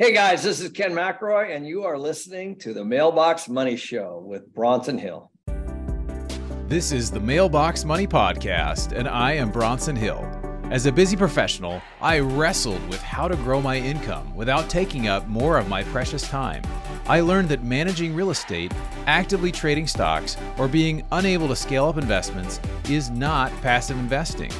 Hey guys, this is Ken McElroy, and you are listening to the Mailbox Money Show with Bronson Hill. This is the Mailbox Money Podcast, and I am Bronson Hill. As a busy professional, I wrestled with how to grow my income without taking up more of my precious time. I learned that managing real estate, actively trading stocks, or being unable to scale up investments is not passive investing.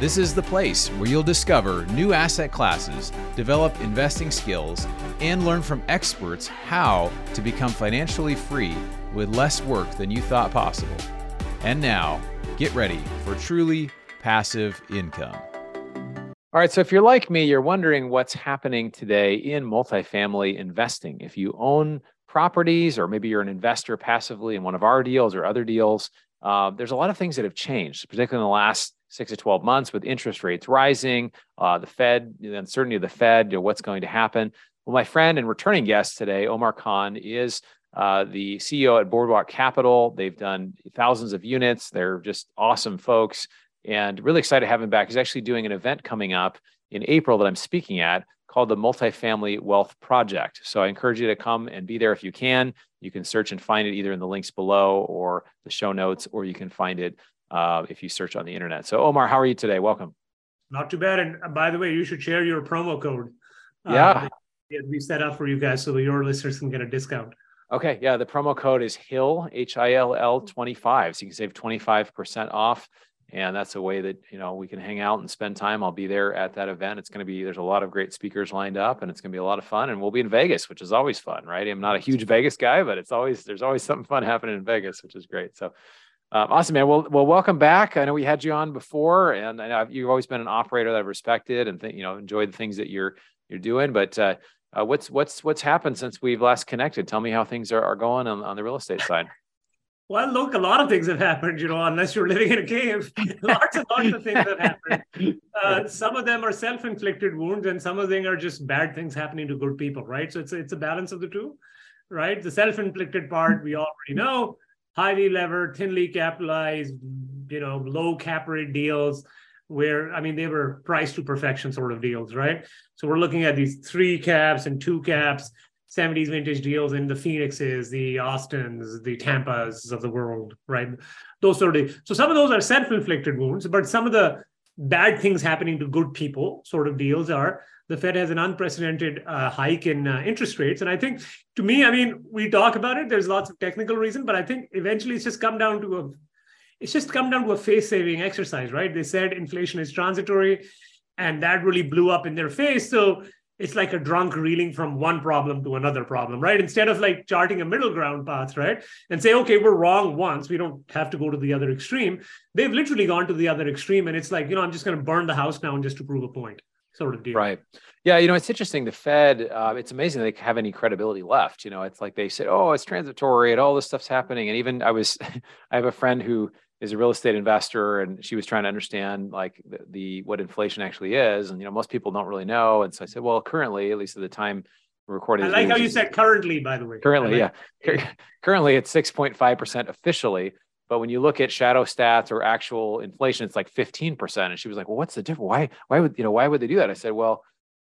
This is the place where you'll discover new asset classes, develop investing skills, and learn from experts how to become financially free with less work than you thought possible. And now, get ready for truly passive income. All right, so if you're like me, you're wondering what's happening today in multifamily investing. If you own properties, or maybe you're an investor passively in one of our deals or other deals, there's a lot of things that have changed, particularly in the last 6 to 12 months, with interest rates rising, the Fed, the uncertainty of the Fed, what's going to happen. Well, my friend and returning guest today, Omar Khan, is the CEO at Boardwalk Capital. They've done thousands of units. They're just awesome folks, and really excited to have him back. He's actually doing an event coming up in April that I'm speaking at called the Multifamily Wealth Project. So I encourage you to come and be there if you can. You can search and find it either in the links below or the show notes, or you can find it if you search on the internet. So Omar, how are you today? Welcome. Not too bad. And by the way, you should share your promo code. We set up for you guys so your listeners can get a discount. Okay. Yeah. The promo code is HILL, H-I-L-L 25. So you can save 25% off. And that's a way that, we can hang out and spend time. I'll be there at that event. It's going to be, there's a lot of great speakers lined up, and it's going to be a lot of fun, and we'll be in Vegas, which is always fun, right? I'm not a huge Vegas guy, but there's always something fun happening in Vegas, which is great. So awesome, man. Well, welcome back. I know we had you on before, and I know you've always been an operator that I've respected and enjoyed the things that you're doing. But what's happened since we've last connected? Tell me how things are going on the real estate side. Well, look, a lot of things have happened, unless you're living in a cave. Lots and lots of things have happened. Some of them are self-inflicted wounds, and some of them are just bad things happening to good people, right? So it's a balance of the two, right? The self-inflicted part we already know. Highly levered, thinly capitalized, low cap rate deals where, they were priced to perfection sort of deals, right? So we're looking at these 3 caps and 2 caps, 70s vintage deals in the Phoenixes, the Austins, the Tampas of the world, right? Those sort of, so some of those are self-inflicted wounds, but some of the bad things happening to good people sort of deals are the Fed has an unprecedented hike in interest rates. And I think, to me, we talk about it, there's lots of technical reason, but I think eventually it's just come down to a face-saving exercise, right? They said inflation is transitory, and that really blew up in their face. So it's like a drunk reeling from one problem to another problem, right? Instead of like charting a middle ground path, right? And say, okay, we're wrong once, we don't have to go to the other extreme. They've literally gone to the other extreme. And it's like, I'm just going to burn the house down just to prove a point. Sort of deal. Right. Yeah. It's interesting. The Fed, it's amazing they have any credibility left. It's like they said, oh, it's transitory and all this stuff's happening. And even I have a friend who is a real estate investor, and she was trying to understand like the what inflation actually is. And, most people don't really know. And so I said, well, currently, at least at the time we're recording. I like how you said currently, by the way. Currently. Like, yeah. Currently it's 6.5% officially. But when you look at shadow stats or actual inflation, it's like 15%. And she was like, well, what's the difference? Why would they do that? I said, well,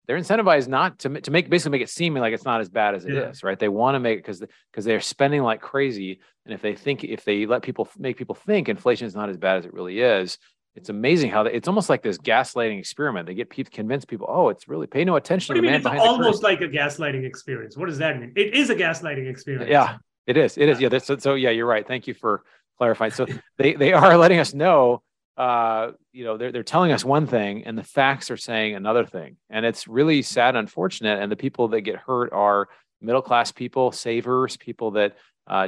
they're incentivized not to make it seem like it's not as bad as it is, right? They want to make it because they're spending like crazy. And if they let people think inflation is not as bad as it really is, it's amazing how it's almost like this gaslighting experiment. They get people convince people, oh, it's really pay no attention. What do you mean it's almost like a gaslighting experience? What does that mean? It is a gaslighting experience. Yeah, it is. It is. Yeah. So you're right. Thank you for clarifying. So they are letting us know, they're telling us one thing and the facts are saying another thing. And it's really sad and unfortunate. And the people that get hurt are middle-class people, savers, people that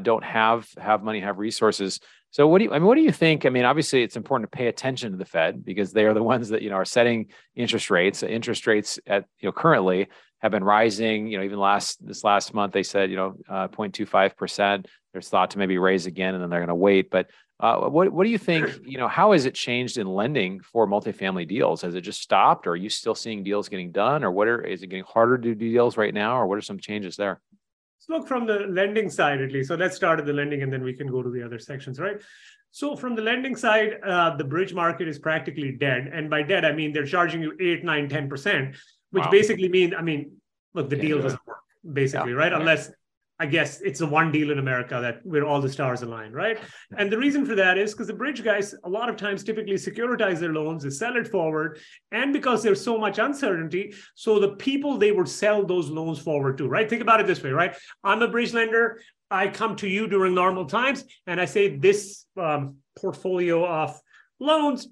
don't have money, have resources. So what do you think? Obviously it's important to pay attention to the Fed because they are the ones that, are setting interest rates. Interest rates at, currently have been rising, even this last month, they said, 0.25%. There's thought to maybe raise again, and then they're going to wait. But what do you think, how has it changed in lending for multifamily deals? Has it just stopped, or are you still seeing deals getting done, or is it getting harder to do deals right now, or what are some changes there? Let's look from the lending side, at least. So let's start at the lending, and then we can go to the other sections, right? So from the lending side, the bridge market is practically dead. And by dead, they're charging you 8, 9, 10%, which basically means, look, the deal doesn't work, basically, right? Unless, I guess, it's the one deal in America that where all the stars align, right? And the reason for that is because the bridge guys, a lot of times, typically securitize their loans, they sell it forward. And because there's so much uncertainty, so the people they would sell those loans forward to, right? Think about it this way, right? I'm a bridge lender. I come to you during normal times, and I say this portfolio of loans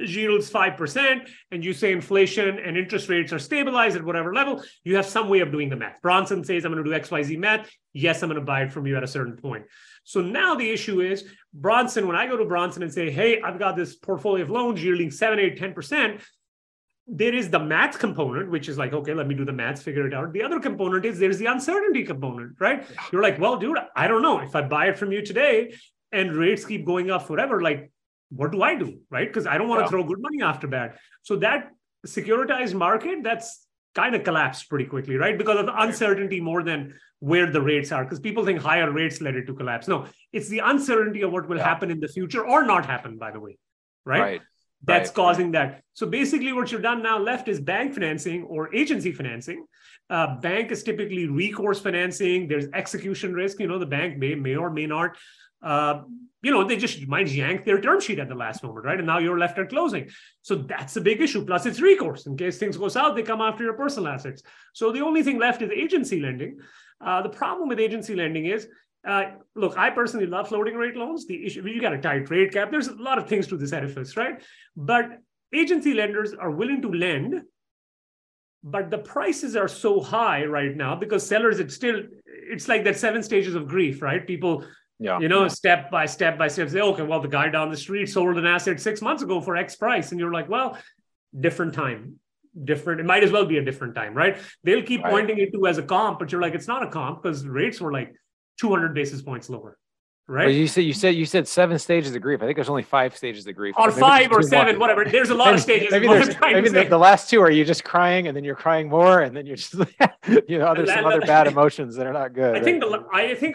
yields 5%, and you say inflation and interest rates are stabilized at whatever level, you have some way of doing the math. Bronson says, I'm going to do XYZ math. Yes, I'm going to buy it from you at a certain point. So now the issue is, Bronson, when I go to Bronson and say, hey, I've got this portfolio of loans yielding 7, 8, 10%, there is the math component, which is like, okay, let me do the math, figure it out. The other component is there's the uncertainty component, right? You're like, well, dude, I don't know. If I buy it from you today and rates keep going up forever, like, what do I do, right? Because I don't want to throw good money after bad. So that securitized market, that's kind of collapsed pretty quickly, right? Because of the uncertainty more than where the rates are. Because people think higher rates led it to collapse. No, it's the uncertainty of what will happen in the future or not happen, by the way, right? That's causing that. So basically what you're done now left is bank financing or agency financing. Bank is typically recourse financing. There's execution risk. You know, the bank may or may not, you know, they just might yank their term sheet at the last moment, right? And now you're left at closing. So that's a big issue. Plus it's recourse. In case things go south, they come after your personal assets. So the only thing left is agency lending. The problem with agency lending is, look, I personally love floating rate loans. The issue, you got a tight rate cap. There's a lot of things to this edifice, right? But agency lenders are willing to lend, but the prices are so high right now because sellers, it's like that 7 stages of grief, right? People... you know, step by step by step, say, okay, well, the guy down the street sold an asset 6 months ago for X price. And you're like, well, different time, different. It might as well be a different time, right? They'll keep pointing it to as a comp, but you're like, it's not a comp because rates were like 200 basis points lower, right? Well, you said 7 stages of grief. I think there's only 5 stages of grief. Or 5 or 7, more. Whatever. There's a lot of stages. Maybe the last 2 are you just crying and then you're crying more. And then you're just, you know, there's some other bad emotions that are not good. I think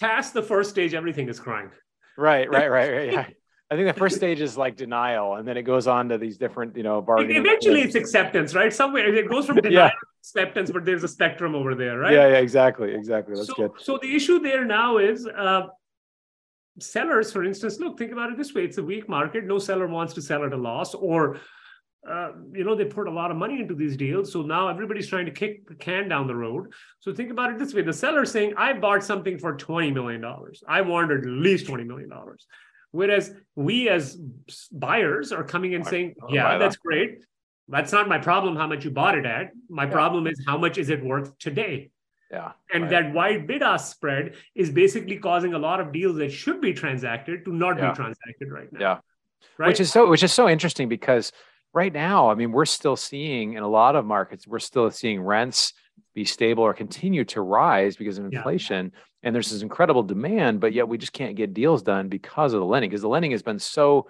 past the first stage, everything is crying. Right. Yeah. I think the first stage is like denial. And then it goes on to these different, you know, bargaining. Eventually it's acceptance, right? Somewhere it goes from denial to acceptance, but there's a spectrum over there, right? Yeah, exactly. That's good. So the issue there now is sellers, for instance, look, think about it this way. It's a weak market. No seller wants to sell at a loss or, you know, they put a lot of money into these deals. So now everybody's trying to kick the can down the road. So think about it this way. The seller's saying, I bought something for $20 million. I wanted at least $20 million. Whereas we as buyers are coming and saying, yeah, that's great. That's not my problem how much you bought it at. My problem is how much is it worth today? Yeah, and that wide bid-ask spread is basically causing a lot of deals that should be transacted to not be transacted right now. Yeah, right? Which is so interesting because right now, I mean, we're still seeing in a lot of markets, we're still seeing rents be stable or continue to rise because of inflation. And there's this incredible demand, but yet we just can't get deals done because of the lending. Because the lending has been so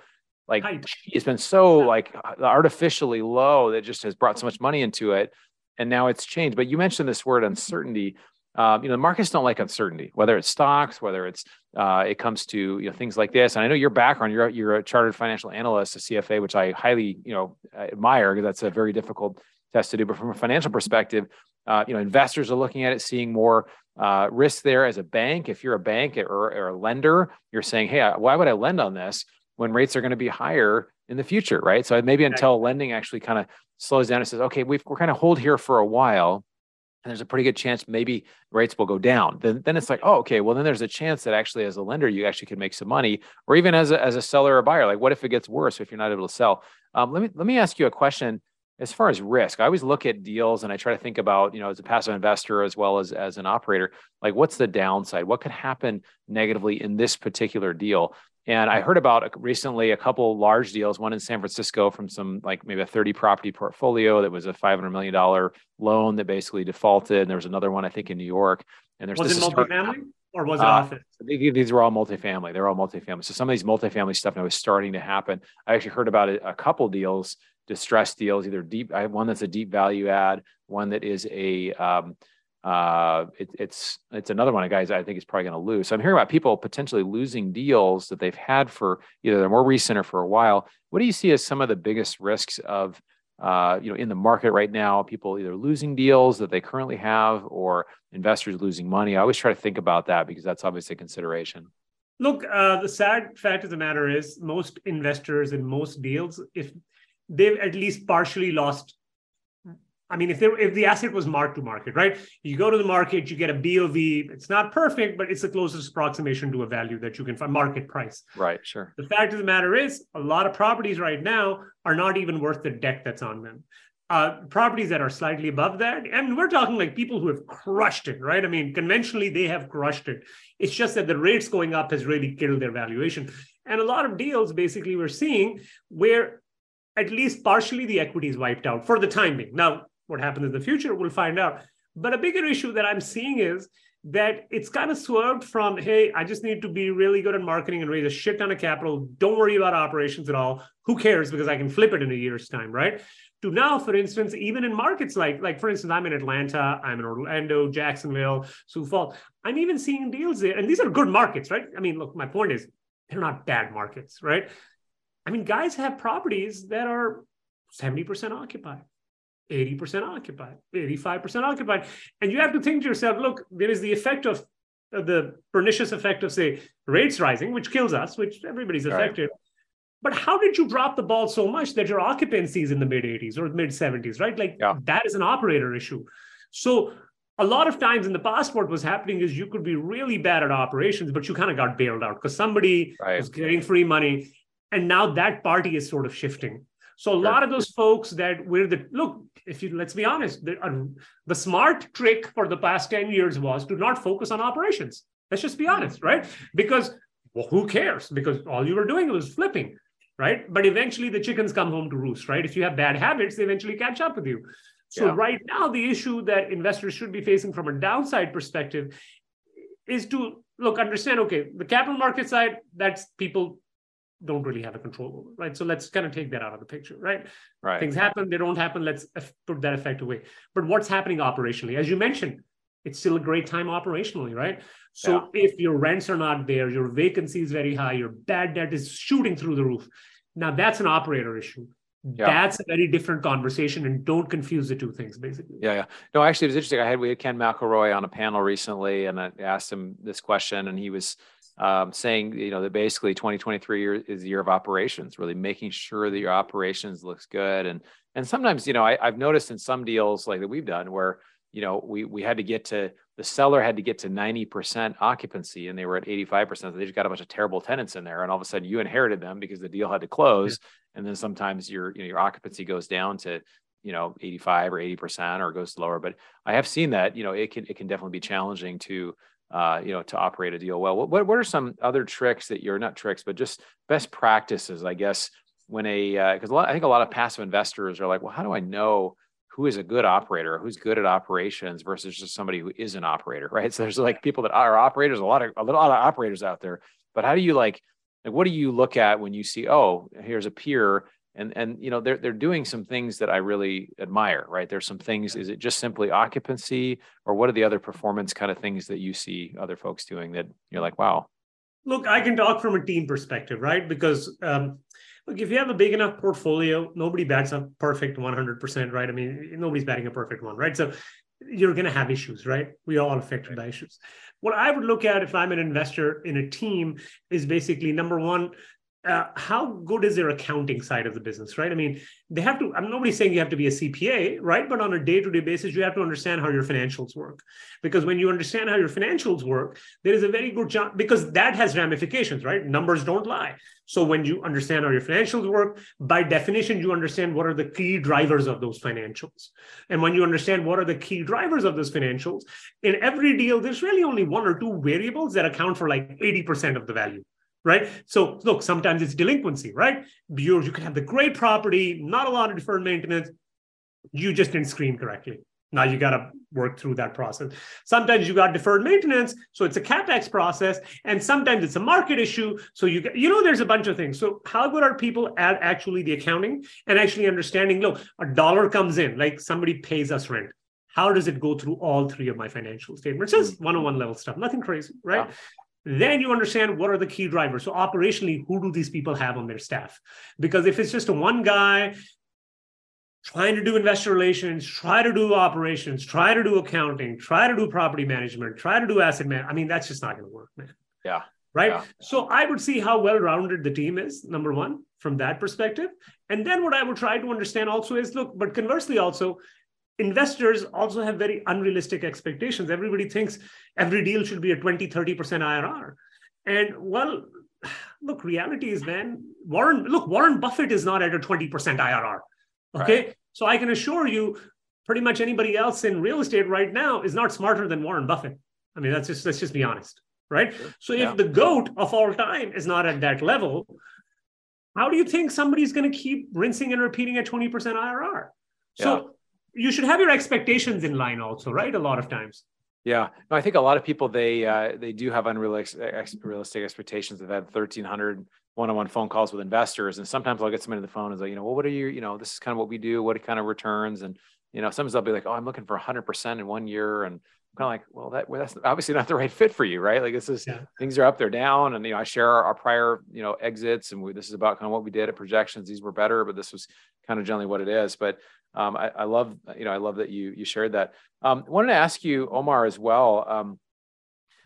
like, it's been so like artificially low that just has brought so much money into it. And now it's changed. But you mentioned this word uncertainty. You know, the markets don't like uncertainty, whether it's stocks, whether it's, it comes to, you know, things like this. And I know your background, you're a chartered financial analyst, a CFA, which I highly, you know, admire because that's a very difficult test to do. But from a financial perspective, you know, investors are looking at it, seeing more risk there as a bank. If you're a bank or a lender, you're saying, hey, why would I lend on this when rates are going to be higher in the future, right? So maybe until lending actually kind of slows down and says, okay, we're kind of hold here for a while. And there's a pretty good chance maybe rates will go down. Then it's like, oh, okay, well, then there's a chance that actually as a lender, you actually can make some money, or even as a seller or buyer, like what if it gets worse if you're not able to sell? Let me ask you a question as far as risk. I always look at deals and I try to think about, you know, as a passive investor as well as an operator, like what's the downside? What could happen negatively in this particular deal? And I heard about recently a couple large deals, one in San Francisco from some like maybe a 30 property portfolio that was a $500 million loan that basically defaulted. And there was another one, I think, in New York. And there's was it multifamily or was it office? These were all multifamily. They're all multifamily. So some of these multifamily stuff now is starting to happen. I actually heard about a couple deals, distressed deals, either deep. I have one that's a deep value add, one that is a... it's another one of guys I think is probably going to lose. So I'm hearing about people potentially losing deals that they've had for either they're more recent or for a while. What do you see as some of the biggest risks of in the market right now, people either losing deals that they currently have or investors losing money? I always try to think about that because that's obviously a consideration. Look, the sad fact of the matter is most investors in most deals, if they've at least partially lost, I mean, if the asset was marked to market, right? You go to the market, you get a BOV. It's not perfect, but it's the closest approximation to a value that you can find, market price. Right, sure. The fact of the matter is a lot of properties right now are not even worth the debt that's on them. Properties that are slightly above that, and we're talking like people who have crushed it, right? I mean, conventionally, they have crushed it. It's just that the rates going up has really killed their valuation. And a lot of deals basically we're seeing where at least partially the equity is wiped out for the time being. Now, what happens in the future, we'll find out. But a bigger issue that I'm seeing is that it's kind of swerved from, hey, I just need to be really good at marketing and raise a shit ton of capital. Don't worry about operations at all. Who cares? Because I can flip it in a year's time, right? To now, for instance, even in markets like for instance, I'm in Atlanta, I'm in Orlando, Jacksonville, Sioux Falls. I'm even seeing deals there. And these are good markets, right? I mean, look, my point is they're not bad markets, right? I mean, guys have properties that are 70% occupied, 80% occupied, 85% occupied. And you have to think to yourself, look, there is the effect of the pernicious effect of, say, rates rising, which kills us, which everybody's affected. Right. But how did you drop the ball so much that your occupancy is in the mid-80s or mid-70s, right? Like that is an operator issue. So a lot of times in the past, what was happening is you could be really bad at operations, but you kind of got bailed out because somebody was getting free money. And now that party is sort of shifting. So a lot of those folks that were the, look, if you, let's be honest, the smart trick for the past 10 years was to not focus on operations. Let's just be honest, right? Because well, who cares? Because all you were doing was flipping, right? But eventually the chickens come home to roost, right? If you have bad habits, they eventually catch up with you. So right now, the issue that investors should be facing from a downside perspective is to look, understand, okay, the capital market side, that's people don't really have a control over, right? So let's kind of take that out of the picture, right? Right. Things happen, they don't happen, let's put that effect away. But what's happening operationally? As you mentioned, it's still a great time operationally, right? So if your rents are not there, your vacancy is very high, your bad debt is shooting through the roof. Now that's an operator issue. Yeah. That's a very different conversation, and don't confuse the two things, basically. Yeah. No, actually, it was interesting. We had Ken McElroy on a panel recently, and I asked him this question, and he was saying, you know, that basically 2023 is the year of operations, really making sure that your operations looks good. And sometimes, you know, I've noticed in some deals like that we've done where, you know, we had to get to, the seller had to get to 90% occupancy and they were at 85%. So they just got a bunch of terrible tenants in there. And all of a sudden you inherited them because the deal had to close. Yeah. And then sometimes your occupancy goes down to, you know, 85 or 80% or goes lower. But I have seen that, you know, it can definitely be challenging to, you know, to operate a deal well. What are some other tricks that you're, not tricks, but just best practices, I guess, when because I think a lot of passive investors are like, well, how do I know who is a good operator, who's good at operations versus just somebody who is an operator, right? So there's like people that are operators, a lot of operators out there, but how do you like, what do you look at when you see, oh, here's a peer and you know, they're doing some things that I really admire, right? There's some things, is it just simply occupancy or what are the other performance kind of things that you see other folks doing that you're like, wow. Look, I can talk from a team perspective, right? Because look, if you have a big enough portfolio, nobody bats a perfect 100%, right? I mean, nobody's batting a perfect one, right? So you're going to have issues, right? We are all affected by issues. What I would look at if I'm an investor in a team is basically number one, how good is their accounting side of the business, right? I mean, they have to, I'm nobody's saying you have to be a CPA, right? But on a day-to-day basis, you have to understand how your financials work. Because when you understand how your financials work, there is a very good job, because that has ramifications, right? Numbers don't lie. So when you understand how your financials work, by definition, you understand what are the key drivers of those financials. And when you understand what are the key drivers of those financials, in every deal, there's really only one or two variables that account for like 80% of the value. Right. So look, sometimes it's delinquency, right? You can have the great property, not a lot of deferred maintenance. You just didn't screen correctly. Now you got to work through that process. Sometimes you got deferred maintenance. So it's a CapEx process. And sometimes it's a market issue. So you know, there's a bunch of things. So how good are people at actually the accounting and actually understanding, look, a dollar comes in, like somebody pays us rent. How does it go through all three of my financial statements? Just one-on-one level stuff, nothing crazy, right? Yeah. Then you understand what are the key drivers. So operationally, who do these people have on their staff? Because if it's just one guy, trying to do investor relations, try to do operations, try to do accounting, try to do property management, try to do asset management. I mean, that's just not going to work, man. Yeah. Right. Yeah. So I would see how well-rounded the team is, number one, from that perspective. And then what I would try to understand also is, look, but conversely also, investors also have very unrealistic expectations. Everybody thinks every deal should be a 20, 30% IRR. And well, look, reality is, man, Warren Buffett is not at a 20% IRR. Okay. Right. So I can assure you pretty much anybody else in real estate right now is not smarter than Warren Buffett. I mean, let's just be honest. Right. So if the GOAT of all time is not at that level, how do you think somebody's going to keep rinsing and repeating at 20% IRR? So you should have your expectations in line also, right? A lot of times. Yeah. No, I think a lot of people, they do have unrealistic expectations. They've had 1,300 one-on-one phone calls with investors. And sometimes I'll get somebody on the phone and say, well, what are you, this is kind of what we do, what kind of returns. And, sometimes they'll be like, oh, I'm looking for 100% in 1 year. And kind of like, well, that's obviously not the right fit for you, right? Like this is, things are up, they're down. And, I share our prior, exits. And this is about kind of what we did at projections. These were better, but this was kind of generally what it is. But I love, I love that you shared that. I wanted to ask you, Omar, as well.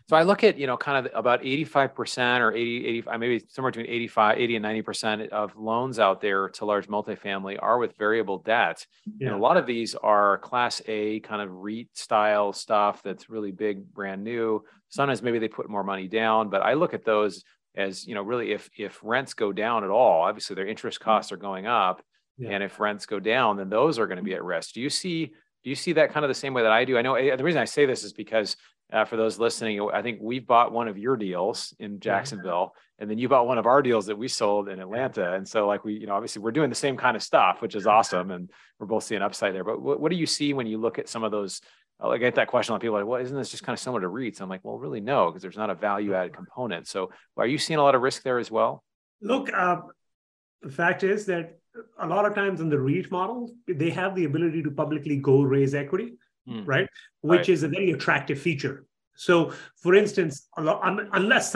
So I look at, kind of about 85% or 85, maybe somewhere between 80 and 90% of loans out there to large multifamily are with variable debt. Yeah. And a lot of these are class A kind of REIT style stuff that's really big, brand new. Sometimes maybe they put more money down, but I look at those as, really if rents go down at all, obviously their interest costs are going up. Yeah. And if rents go down, then those are going to be at risk. Do you see that kind of the same way that I do? I know the reason I say this is because for those listening, I think we bought one of your deals in Jacksonville, and then you bought one of our deals that we sold in Atlanta. And so like we, obviously we're doing the same kind of stuff, which is awesome. And we're both seeing upside there. But what do you see when you look at some of those, I get that question on people like, well, isn't this just kind of similar to REITs? I'm like, well, really no, because there's not a value added component. So are you seeing a lot of risk there as well? Look, the fact is that a lot of times in the REIT model, they have the ability to publicly go raise equity. Right? Which is a very attractive feature. So for instance, unless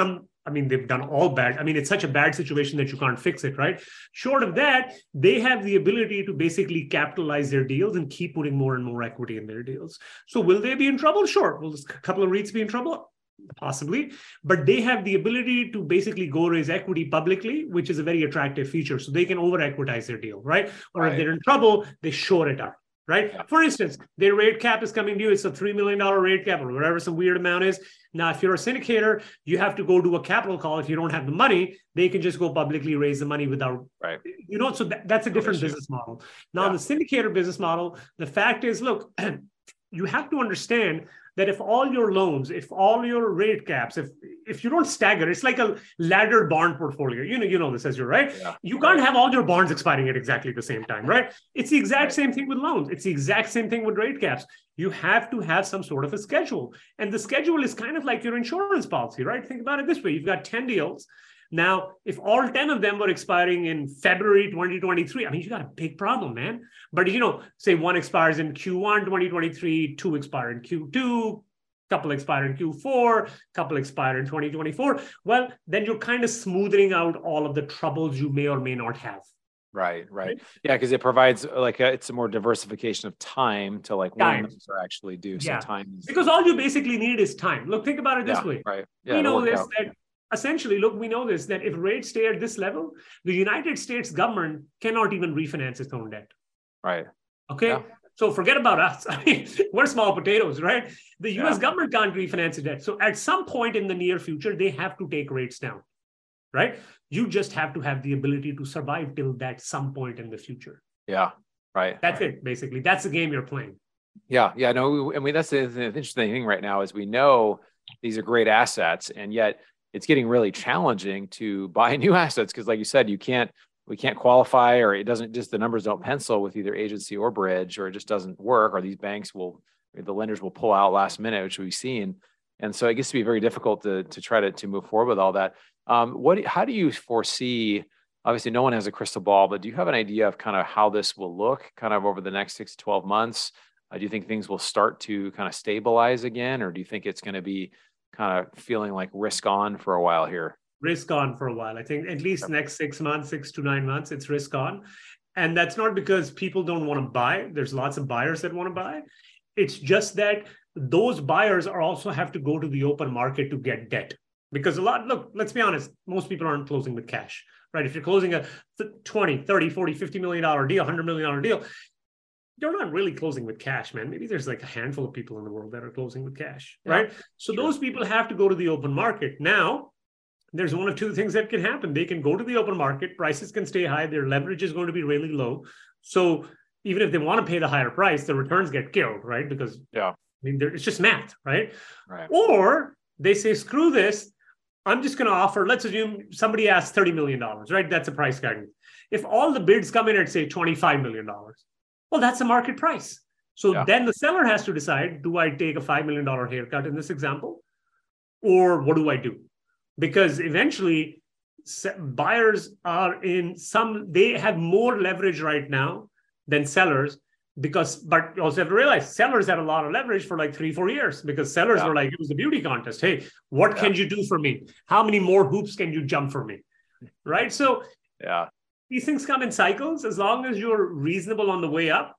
they've done all bad. I mean, it's such a bad situation that you can't fix it, right? Short of that, they have the ability to basically capitalize their deals and keep putting more and more equity in their deals. So will they be in trouble? Sure. Will a couple of REITs be in trouble? Possibly. But they have the ability to basically go raise equity publicly, which is a very attractive feature. So they can over-equitize their deal, right? Or if they're in trouble, they shore it up. Right. For instance, their rate cap is coming due. It's a $3 million rate cap or whatever some weird amount is. Now, if you're a syndicator, you have to go do a capital call. If you don't have the money, they can just go publicly raise the money without, so that's a different business model. Now, the syndicator business model, the fact is, look, you have to understand that if all your loans, if all your rate caps, if you don't stagger, it's like a laddered bond portfolio. You know this as you're right. Yeah. You can't have all your bonds expiring at exactly the same time, right? It's the exact same thing with loans. It's the exact same thing with rate caps. You have to have some sort of a schedule. And the schedule is kind of like your insurance policy, right? Think about it this way. You've got 10 deals. Now, if all 10 of them were expiring in February 2023, I mean, you got a big problem, man. But, say one expires in Q1 2023, two expire in Q2, couple expire in Q4, couple expire in 2024. Well, then you're kind of smoothing out all of the troubles you may or may not have. Right. Yeah, because it provides it's a more diversification of time to when those are actually due. Yeah. Sometimes. Because all you basically need is time. Look, think about it this way. Right. Yeah, essentially, look, we know this, that if rates stay at this level, the United States government cannot even refinance its own debt. Right. Okay. Yeah. So forget about us. I mean, we're small potatoes, right? The US government can't refinance its debt. So at some point in the near future, they have to take rates down, right? You just have to have the ability to survive till that some point in the future. Yeah. Right. That's it, basically. That's the game you're playing. Yeah. Yeah. No, that's the interesting thing right now is we know these are great assets, and yet it's getting really challenging to buy new assets because, like you said, we can't qualify, or it doesn't just the numbers don't pencil with either agency or bridge, or it just doesn't work, or these banks the lenders will pull out last minute, which we've seen, and so it gets to be very difficult to try to move forward with all that. How do you foresee? Obviously, no one has a crystal ball, but do you have an idea of kind of how this will look kind of over the next 6 to 12 months? Do you think things will start to kind of stabilize again, or do you think it's going to be kind of feeling like risk on for a while here? Risk on for a while. I think at least next 6 months, 6 to 9 months, it's risk on. And that's not because people don't want to buy. There's lots of buyers that want to buy. It's just that those buyers are also have to go to the open market to get debt. Because a lot, look, let's be honest, most people aren't closing with cash, right? If you're closing a $20, $30, $40, $50 million deal, $100 million deal, you're not really closing with cash, man. Maybe there's like a handful of people in the world that are closing with cash, right? Yeah, so sure. Those people have to go to the open market. Now, there's one of two things that can happen. They can go to the open market, prices can stay high, their leverage is going to be really low. So even if they want to pay the higher price, the returns get killed, right? Because it's just math, right? Or they say, screw this. I'm just going to offer, let's assume somebody asks $30 million, right? That's a price guidance. If all the bids come in at say $25 million, well, that's a market price. So then the seller has to decide, do I take a $5 million haircut in this example? Or what do I do? Because eventually buyers are they have more leverage right now than sellers. But you also have to realize sellers had a lot of leverage for like 3-4 years because sellers were like, it was a beauty contest. Hey, what can you do for me? How many more hoops can you jump for me? Right. So these things come in cycles. As long as you're reasonable on the way up,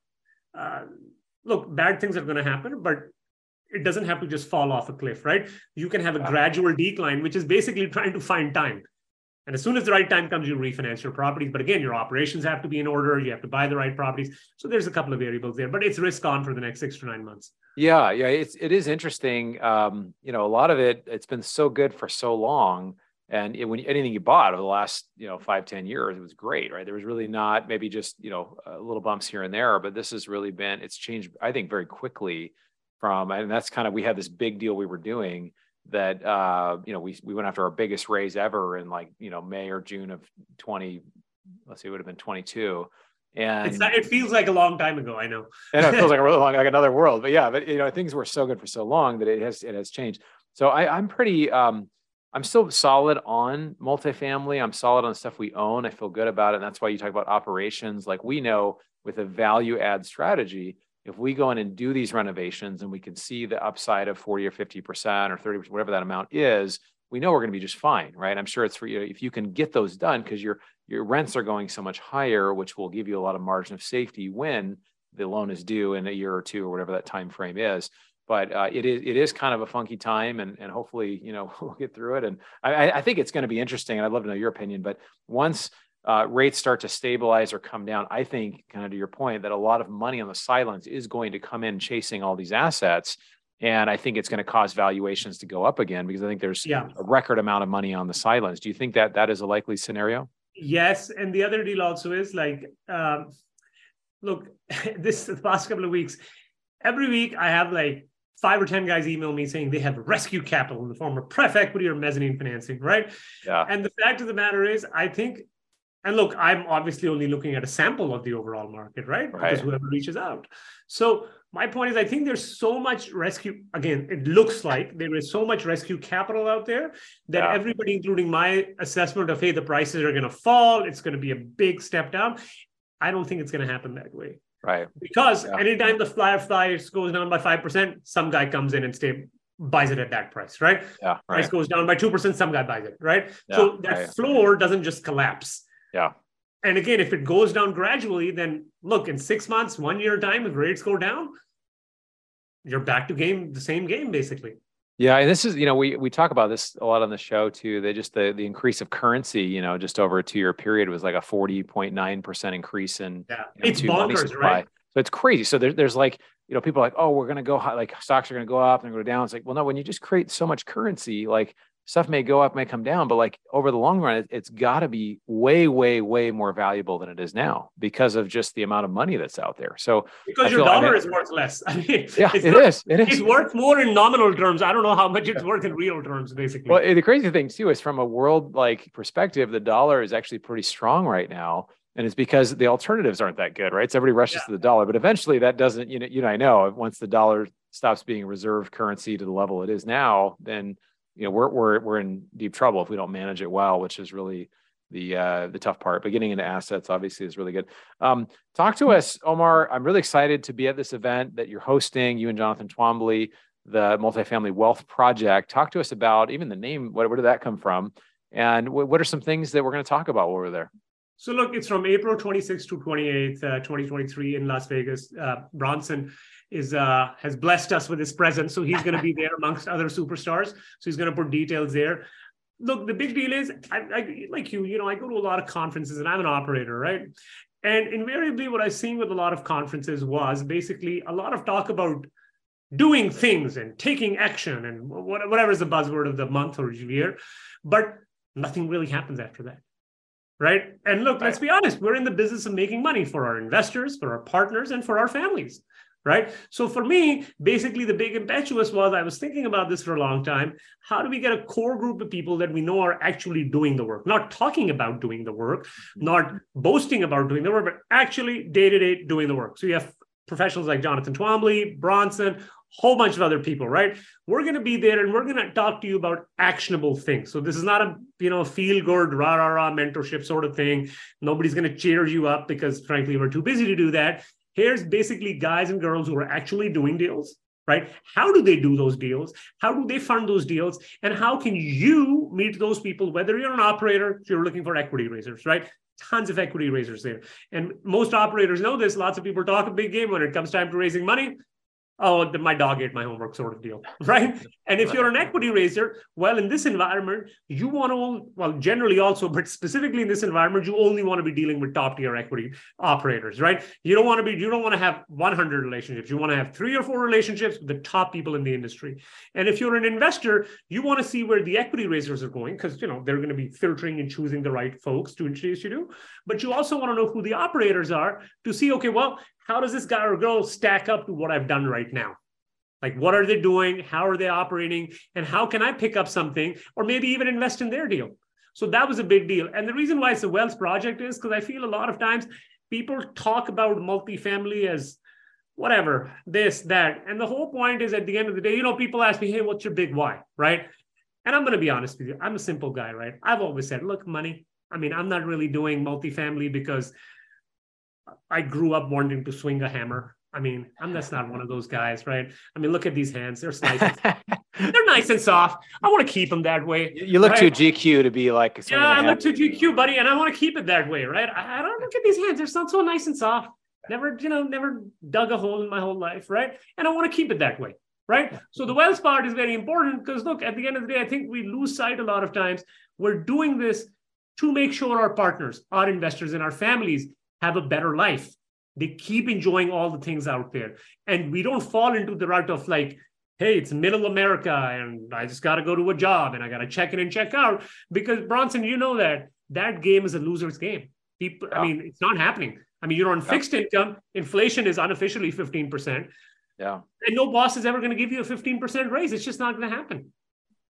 look, bad things are going to happen, but it doesn't have to just fall off a cliff, right? You can have a gradual decline, which is basically trying to find time. And as soon as the right time comes, you refinance your properties. But again, your operations have to be in order. You have to buy the right properties. So there's a couple of variables there, but it's risk on for the next 6 to 9 months. Yeah, it is interesting. A lot of it's been so good for so long. And anything you bought over the last, 5-10 years, it was great, right? There was really not maybe just, little bumps here and there, but this has really been, it's changed, I think, very quickly and that's kind of, we had this big deal we were doing that, we went after our biggest raise ever in like, May or June of 20, let's see, it would have been 22. And it feels like a long time ago. I know. And it feels like a really long, like another world, but things were so good for so long that it has changed. So I'm pretty, I'm still solid on multifamily. I'm solid on stuff we own. I feel good about it. And that's why you talk about operations. Like we know with a value add strategy, if we go in and do these renovations and we can see the upside of 40 or 50% or 30%, whatever that amount is, we know we're going to be just fine, right? I'm sure it's for you if you can get those done because your rents are going so much higher, which will give you a lot of margin of safety when the loan is due in a year or two or whatever that time frame is. But it is kind of a funky time, and hopefully we'll get through it. And I think it's going to be interesting, and I'd love to know your opinion. But once rates start to stabilize or come down, I think, kind of to your point, that a lot of money on the sidelines is going to come in chasing all these assets. And I think it's going to cause valuations to go up again, because I think there's a record amount of money on the sidelines. Do you think that is a likely scenario? Yes. And the other deal also is like, look, the past couple of weeks, every week I have like 5 or 10 guys email me saying they have rescue capital in the form of pref equity or mezzanine financing, right? Yeah. And the fact of the matter is, I think, and look, I'm obviously only looking at a sample of the overall market, right? Because whoever reaches out. So my point is, I think there's so much rescue. Again, it looks like there is so much rescue capital out there that everybody, including my assessment of, hey, the prices are going to fall. It's going to be a big step down. I don't think it's going to happen that way. Right. Because anytime the fly goes down by 5%, some guy comes in and buys it at that price, right? Yeah. Right. Price goes down by 2%, some guy buys it, right? Yeah, so that floor doesn't just collapse. Yeah. And again, if it goes down gradually, then look, in 6 months, 1 year time, if rates go down, you're back to the same game, basically. Yeah. And this is, we talk about this a lot on the show too. They just, the increase of currency, just over a 2-year period was like a 40.9% increase in it's bonkers, right? So it's crazy. So there's like, people are like, oh, we're going to go high, like stocks are going to go up and go down. It's like, well, no, when you just create so much currency, like, stuff may go up, may come down, but like over the long run, it's got to be way, way, way more valuable than it is now because of just the amount of money that's out there. So because your dollar is worth less. I mean, it is. It's worth more in nominal terms. I don't know how much it's worth in real terms, basically. Well, the crazy thing too is from a world like perspective, the dollar is actually pretty strong right now. And it's because the alternatives aren't that good, right? So everybody rushes to the dollar, but eventually that doesn't, I know once the dollar stops being reserve currency to the level it is now, then we're in deep trouble if we don't manage it well, which is really the tough part. But getting into assets obviously is really good. Talk to us, Omar. I'm really excited to be at this event that you're hosting, you and Jonathan Twombly, the Multifamily Wealth Project. Talk to us about even the name. Where did that come from? And what are some things that we're going to talk about while we're there? So look, it's from April 26th to 28th, 2023 in Las Vegas. Bronson has blessed us with his presence. So he's going to be there amongst other superstars. So he's going to put details there. Look, the big deal is, I like you know, I go to a lot of conferences and I'm an operator, right? And invariably what I've seen with a lot of conferences was basically a lot of talk about doing things and taking action and whatever is the buzzword of the month or year, but nothing really happens after that. Right. And look, let's be honest, we're in the business of making money for our investors, for our partners, and for our families. Right. So for me, basically, the big impetus was I was thinking about this for a long time. How do we get a core group of people that we know are actually doing the work, not talking about doing the work, not boasting about doing the work, but actually day to day doing the work? So you have professionals like Jonathan Twombly, Bronson, whole bunch of other people, right? We're going to be there and we're going to talk to you about actionable things. So this is not a, you know, feel good, rah, rah, rah mentorship sort of thing. Nobody's going to cheer you up because frankly, we're too busy to do that. Here's basically guys and girls who are actually doing deals, right? How do they do those deals? How do they fund those deals? And how can you meet those people, whether you're an operator, if you're looking for equity raisers, right? Tons of equity raisers there. And most operators know this. Lots of people talk a big game when it comes time to raising money. Oh, my dog ate my homework sort of deal, right? And if you're an equity raiser, well, in this environment, you want to, well, generally also, but specifically in this environment, you only want to be dealing with top tier equity operators, right? You don't want to have 100 relationships. You want to have 3 or 4 relationships with the top people in the industry. And if you're an investor, you want to see where the equity raisers are going because, you know, they're going to be filtering and choosing the right folks to introduce you to. But you also want to know who the operators are to see, okay, well, how does this guy or girl stack up to what I've done right now? Like, what are they doing? How are they operating? And how can I pick up something or maybe even invest in their deal? So that was a big deal. And the reason why it's a wealth project is because I feel a lot of times people talk about multifamily as whatever, this, that. And the whole point is at the end of the day, you know, people ask me, hey, what's your big why, right? And I'm going to be honest with you. I'm a simple guy, right? I've always said, look, money. I mean, I'm not really doing multifamily because I grew up wanting to swing a hammer. I mean, I'm just not one of those guys, right? I mean, look at these hands. They're nice and soft. I want to keep them that way. You look right? Too GQ to be like, yeah, I look too GQ, buddy. And I want to keep it that way, right? I don't look at these hands. They're so nice and soft. Never, you know, never dug a hole in my whole life, right? And I want to keep it that way, right? So the wealth part is very important because look, at the end of the day, I think we lose sight a lot of times. We're doing this to make sure our partners, our investors, and our families have a better life. They keep enjoying all the things out there. And we don't fall into the route of like, hey, it's middle America and I just got to go to a job and I got to check in and check out. Because Bronson, you know that game is a loser's game. People, yeah. I mean, it's not happening. I mean, you're on fixed income. Inflation is unofficially 15%. Yeah. And no boss is ever going to give you a 15% raise. It's just not going to happen.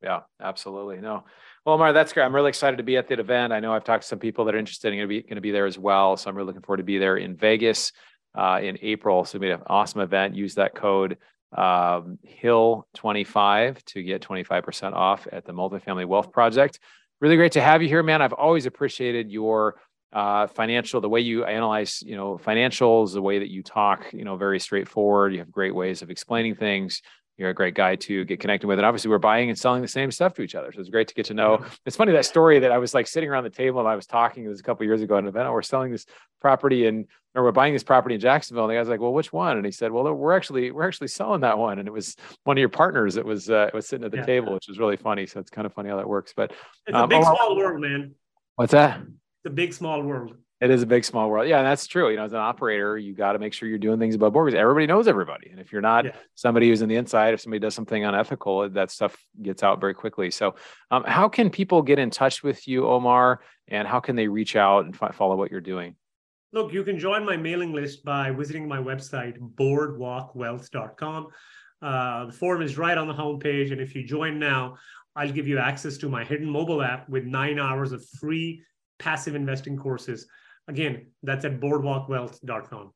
Yeah, absolutely. No. Well, Omar, that's great. I'm really excited to be at that event. I know I've talked to some people that are interested in going to be there as well. So I'm really looking forward to be there in Vegas in April. So we made an awesome event. Use that code HILL25 to get 25% off at the Multifamily Wealth Project. Really great to have you here, man. I've always appreciated your the way you analyze, you know, financials, the way that you talk, you know, very straightforward. You have great ways of explaining things. You're a great guy to get connected with. And obviously we're buying and selling the same stuff to each other. So it's great to get to know. It's funny, that story that I was like sitting around the table and I was talking, it was a couple of years ago at an event, oh, we're selling this property or we're buying this property in Jacksonville. And the guy's like, well, which one? And he said, well, we're actually selling that one. And it was one of your partners that was sitting at the table, which was really funny. So it's kind of funny how that works, but it's a big, small world, man. What's that? It's a big, small world. It is a big, small world. Yeah, and that's true. You know, as an operator, you got to make sure you're doing things above board because everybody knows everybody. And if you're not somebody who's in the inside, if somebody does something unethical, that stuff gets out very quickly. So how can people get in touch with you, Omar, and how can they reach out and follow what you're doing? Look, you can join my mailing list by visiting my website, BoardwalkWealth.com. The form is right on the homepage. And if you join now, I'll give you access to my hidden mobile app with 9 hours of free passive investing courses. Again, that's at BoardwalkWealth.com.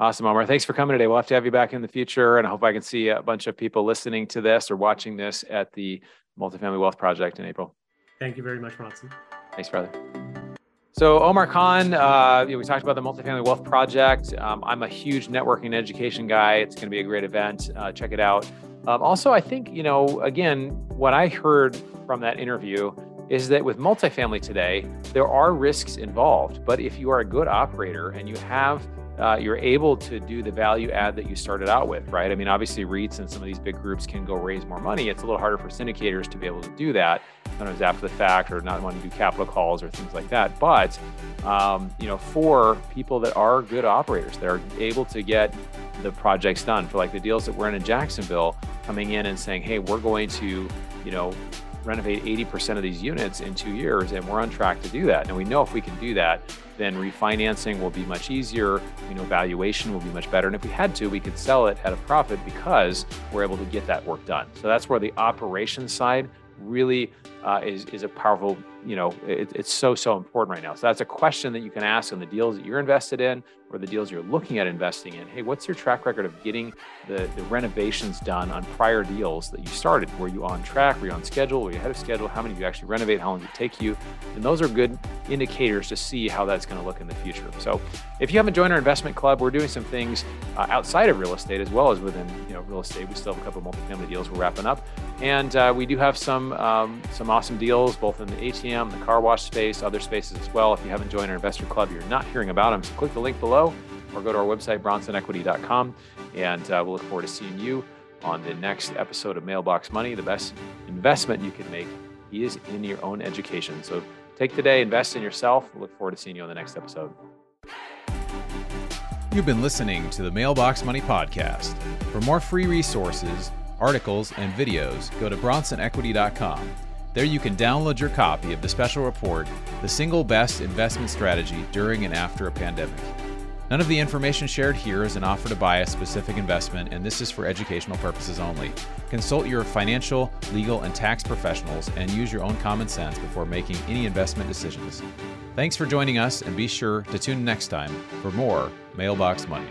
Awesome, Omar. Thanks for coming today. We'll have to have you back in the future, and I hope I can see a bunch of people listening to this or watching this at the Multifamily Wealth Project in April. Thank you very much, Bronson. Thanks, brother. So Omar Khan, we talked about the Multifamily Wealth Project. I'm a huge networking and education guy. It's going to be a great event. Check it out. Also, I think, you know, again, what I heard from that interview is that with multifamily today, there are risks involved, but if you are a good operator and you have you're able to do the value add that you started out with, right? I mean, obviously REITs and some of these big groups can go raise more money. It's a little harder for syndicators to be able to do that sometimes after the fact or not want to do capital calls or things like that. But, you know, for people that are good operators, that are able to get the projects done, for like the deals that we're in Jacksonville, coming in and saying, hey, we're going to, you know, renovate 80% of these units in 2 years, and we're on track to do that. And we know if we can do that, then refinancing will be much easier. You know, valuation will be much better. And if we had to, we could sell it at a profit because we're able to get that work done. So that's where the operations side really is a powerful, you know, it's so, so important right now. So that's a question that you can ask on the deals that you're invested in or the deals you're looking at investing in. Hey, what's your track record of getting the renovations done on prior deals that you started? Were you on track? Were you on schedule? Were you ahead of schedule? How many did you actually renovate? How long did it take you? And those are good indicators to see how that's going to look in the future. So if you haven't joined our investment club, we're doing some things outside of real estate as well as within, you know, real estate. We still have a couple of multifamily deals we're wrapping up. And we do have some awesome deals, both in the ATM, the car wash space, other spaces as well. If you haven't joined our investor club, you're not hearing about them. So click the link below or go to our website, bronsonequity.com. And we'll look forward to seeing you on the next episode of Mailbox Money. The best investment you can make is in your own education. So take today, invest in yourself. We'll look forward to seeing you on the next episode. You've been listening to the Mailbox Money Podcast. For more free resources, articles, and videos, go to bronsonequity.com. There you can download your copy of the special report, The Single Best Investment Strategy During and After a Pandemic. None of the information shared here is an offer to buy a specific investment, and this is for educational purposes only. Consult your financial, legal, and tax professionals and use your own common sense before making any investment decisions. Thanks for joining us, and be sure to tune in next time for more Mailbox Money.